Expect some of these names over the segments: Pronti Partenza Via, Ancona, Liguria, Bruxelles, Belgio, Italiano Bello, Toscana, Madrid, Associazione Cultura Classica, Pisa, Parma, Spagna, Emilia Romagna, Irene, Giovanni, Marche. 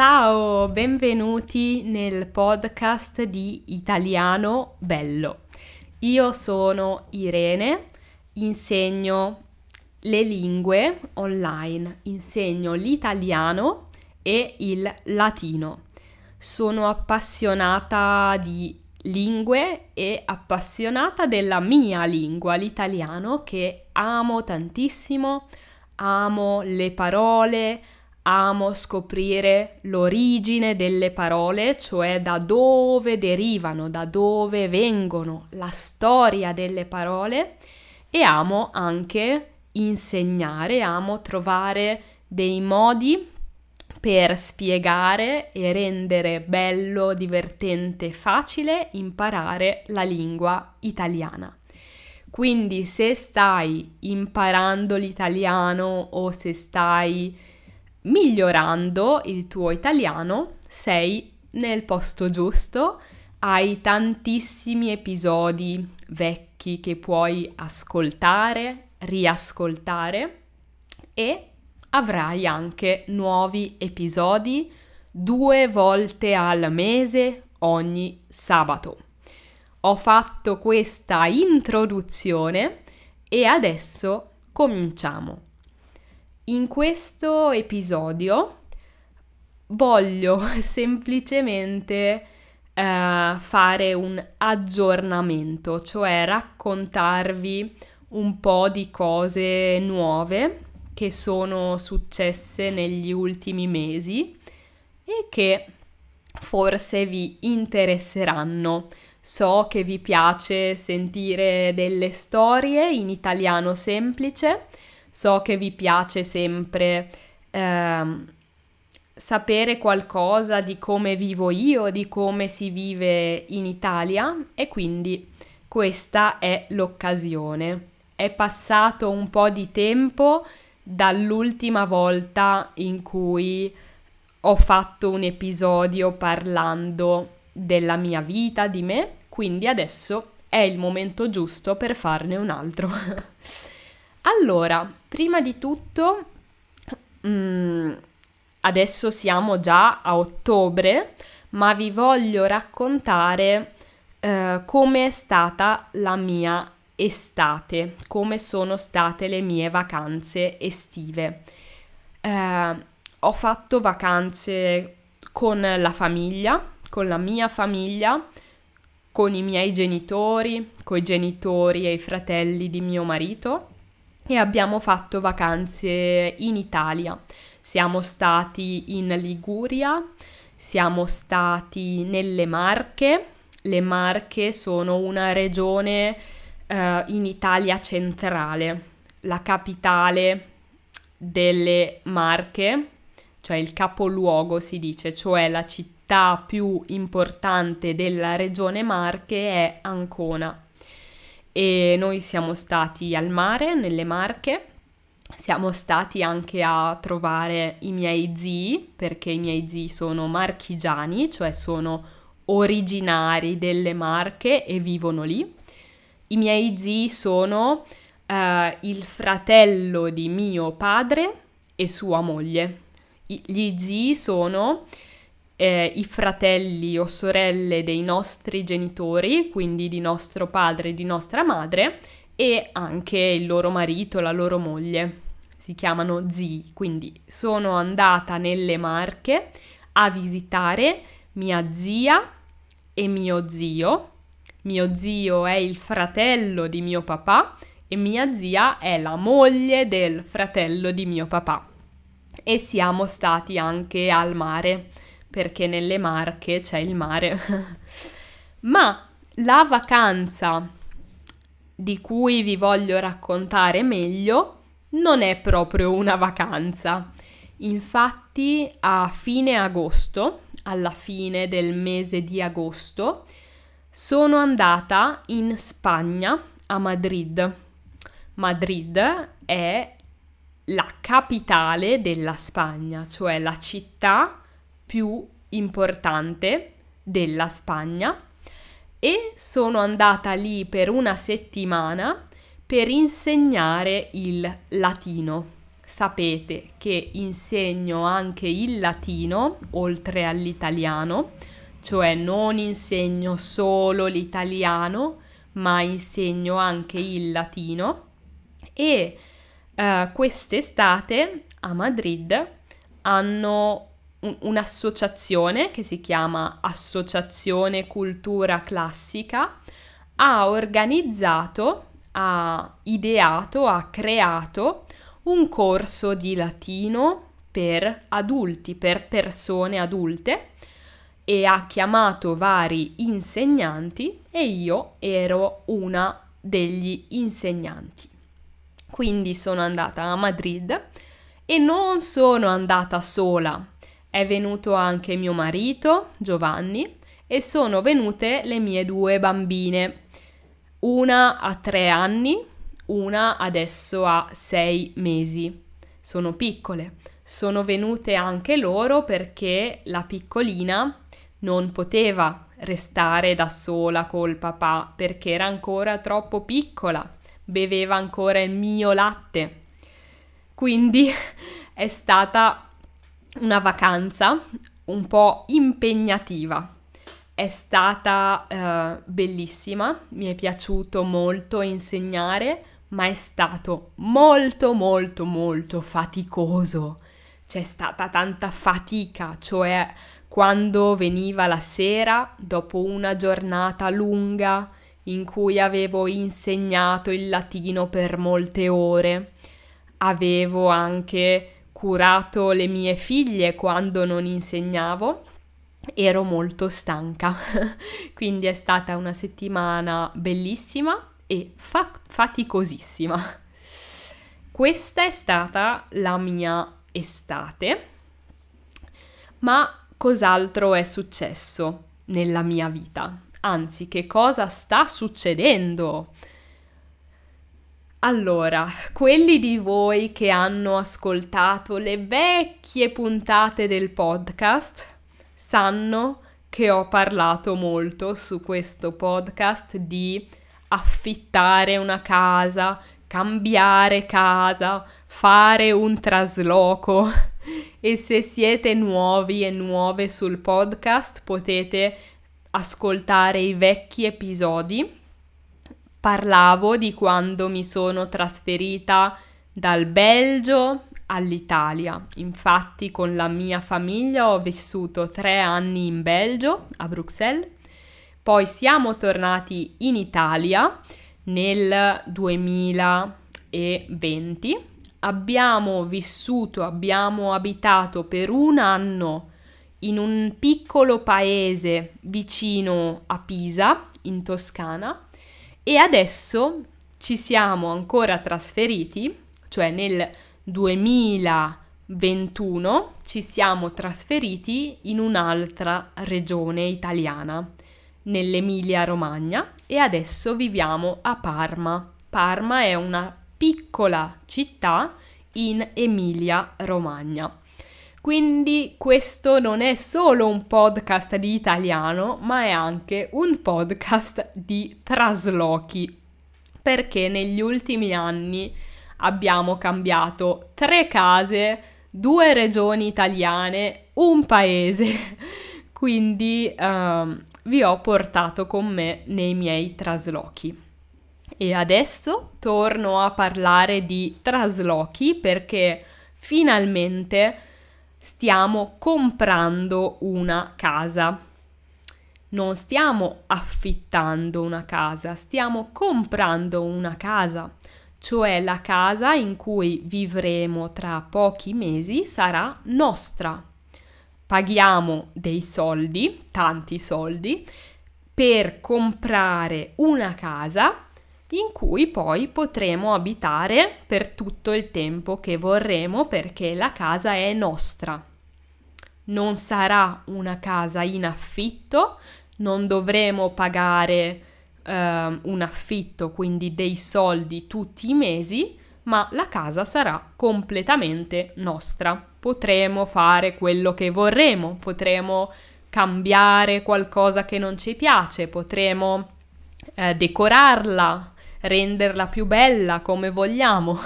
Ciao, benvenuti nel podcast di Italiano Bello. Io sono Irene, insegno le lingue online, insegno l'italiano e il latino. Sono appassionata di lingue e appassionata della mia lingua, l'italiano, che amo tantissimo, amo le parole, amo scoprire l'origine delle parole, cioè da dove derivano, da dove vengono, la storia delle parole, e amo anche insegnare, amo trovare dei modi per spiegare e rendere bello, divertente, facile imparare la lingua italiana. Quindi se stai imparando l'italiano o se stai migliorando il tuo italiano, sei nel posto giusto, hai tantissimi episodi vecchi che puoi ascoltare, riascoltare e avrai anche nuovi episodi 2 volte al mese ogni sabato. Ho fatto questa introduzione e adesso cominciamo. In questo episodio voglio semplicemente fare un aggiornamento, cioè raccontarvi un po' di cose nuove che sono successe negli ultimi mesi e che forse vi interesseranno. So che vi piace sentire delle storie in italiano semplice. So che vi piace sempre sapere qualcosa di come vivo io, di come si vive in Italia, e quindi questa è l'occasione. È passato un po' di tempo dall'ultima volta in cui ho fatto un episodio parlando della mia vita, di me, quindi adesso è il momento giusto per farne un altro. Allora, prima di tutto, adesso siamo già a ottobre, ma vi voglio raccontare come è stata la mia estate, come sono state le mie vacanze estive. Ho fatto vacanze con la famiglia, con la mia famiglia, con i miei genitori, coi genitori e i fratelli di mio marito. E abbiamo fatto vacanze in Italia, siamo stati in Liguria, siamo stati nelle Marche. Le Marche sono una regione in Italia centrale, la capitale delle Marche, cioè il capoluogo si dice, cioè la città più importante della regione Marche è Ancona. E noi siamo stati al mare, nelle Marche, siamo stati anche a trovare i miei zii, perché i miei zii sono marchigiani, cioè sono originari delle Marche e vivono lì. I miei zii sono il fratello di mio padre e sua moglie. Gli zii sono i fratelli o sorelle dei nostri genitori, quindi di nostro padre e di nostra madre, e anche il loro marito, la loro moglie, si chiamano zii. Quindi sono andata nelle Marche a visitare mia zia e mio zio. Mio zio è il fratello di mio papà e mia zia è la moglie del fratello di mio papà. E siamo stati anche al mare, perché nelle Marche c'è il mare. Ma la vacanza di cui vi voglio raccontare meglio non è proprio una vacanza. Infatti a fine agosto, alla fine del mese di agosto, sono andata in Spagna, a Madrid. Madrid è la capitale della Spagna, cioè la città più importante della Spagna, e sono andata lì per una settimana per insegnare il latino. sapete che insegno anche il latino, oltre all'italiano, cioè non insegno solo l'italiano, ma insegno anche il latino. E quest'estate a Madrid hanno un'associazione che si chiama Associazione Cultura Classica, ha organizzato, ha ideato, ha creato un corso di latino per adulti, per persone adulte, e ha chiamato vari insegnanti e io ero una degli insegnanti. Quindi sono andata a Madrid e non sono andata sola, è venuto anche mio marito Giovanni e sono venute le mie due bambine, una ha 3 anni, una adesso ha 6 mesi, sono piccole, sono venute anche loro perché la piccolina non poteva restare da sola col papà perché era ancora troppo piccola, beveva ancora il mio latte, quindi è stata una vacanza un po' impegnativa, è stata bellissima, mi è piaciuto molto insegnare, ma è stato molto faticoso, c'è stata tanta fatica, cioè quando veniva la sera dopo una giornata lunga in cui avevo insegnato il latino per molte ore, avevo anche curato le mie figlie quando non insegnavo, ero molto stanca, quindi è stata una settimana bellissima e faticosissima. Questa è stata la mia estate, ma cos'altro è successo nella mia vita? Anzi, che cosa sta succedendo? Allora, quelli di voi che hanno ascoltato le vecchie puntate del podcast sanno che ho parlato molto su questo podcast di affittare una casa, cambiare casa, fare un trasloco e se siete nuovi e nuove sul podcast potete ascoltare i vecchi episodi. Parlavo di quando mi sono trasferita dal Belgio all'Italia. Infatti con la mia famiglia ho vissuto 3 anni in Belgio, a Bruxelles. Poi siamo tornati in Italia nel 2020. Abbiamo abitato per 1 anno in un piccolo paese vicino a Pisa, in Toscana. E adesso ci siamo ancora trasferiti, cioè nel 2021 ci siamo trasferiti in un'altra regione italiana, nell'Emilia Romagna, e adesso viviamo a Parma. Parma è una piccola città in Emilia Romagna. Quindi questo non è solo un podcast di italiano, ma è anche un podcast di traslochi, perché negli ultimi anni abbiamo cambiato 3 case, 2 regioni italiane, un paese, quindi vi ho portato con me nei miei traslochi. E adesso torno a parlare di traslochi perché finalmente stiamo comprando una casa, non stiamo affittando una casa, stiamo comprando una casa, cioè la casa in cui vivremo tra pochi mesi sarà nostra. Paghiamo dei soldi, tanti soldi, per comprare una casa in cui poi potremo abitare per tutto il tempo che vorremo perché la casa è nostra. Non sarà una casa in affitto, non dovremo pagare un affitto, quindi dei soldi tutti i mesi, ma la casa sarà completamente nostra. Potremo fare quello che vorremo, potremo cambiare qualcosa che non ci piace, potremo decorarla, renderla più bella come vogliamo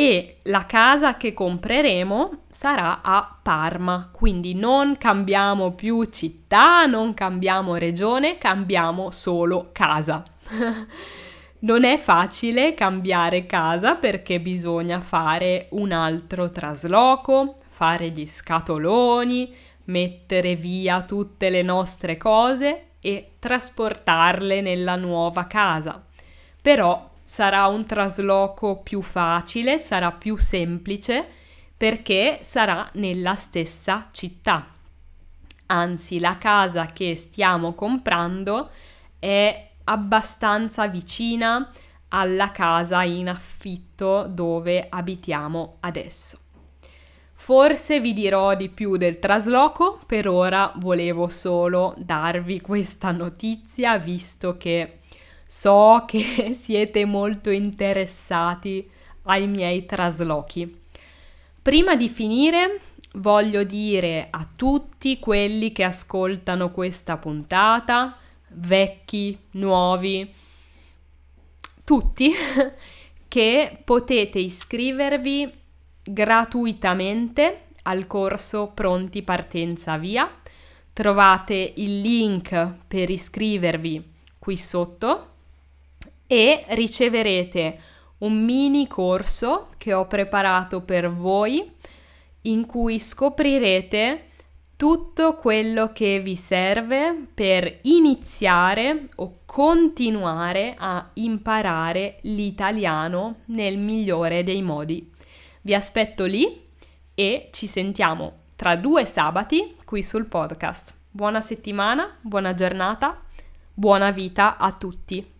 e la casa che compreremo sarà a Parma, quindi non cambiamo più città, non cambiamo regione, cambiamo solo casa. Non è facile cambiare casa perché bisogna fare un altro trasloco, fare gli scatoloni, mettere via tutte le nostre cose e trasportarle nella nuova casa. Però sarà un trasloco più facile, sarà più semplice perché sarà nella stessa città. Anzi, la casa che stiamo comprando è abbastanza vicina alla casa in affitto dove abitiamo adesso. Forse vi dirò di più del trasloco, per ora volevo solo darvi questa notizia, visto che so che siete molto interessati ai miei traslochi. Prima di finire voglio dire a tutti quelli che ascoltano questa puntata, vecchi, nuovi, tutti, che potete iscrivervi gratuitamente al corso Pronti Partenza Via. Trovate il link per iscrivervi qui sotto e riceverete un mini corso che ho preparato per voi in cui scoprirete tutto quello che vi serve per iniziare o continuare a imparare l'italiano nel migliore dei modi. Vi aspetto lì e ci sentiamo tra 2 sabati qui sul podcast. Buona settimana, buona giornata, buona vita a tutti!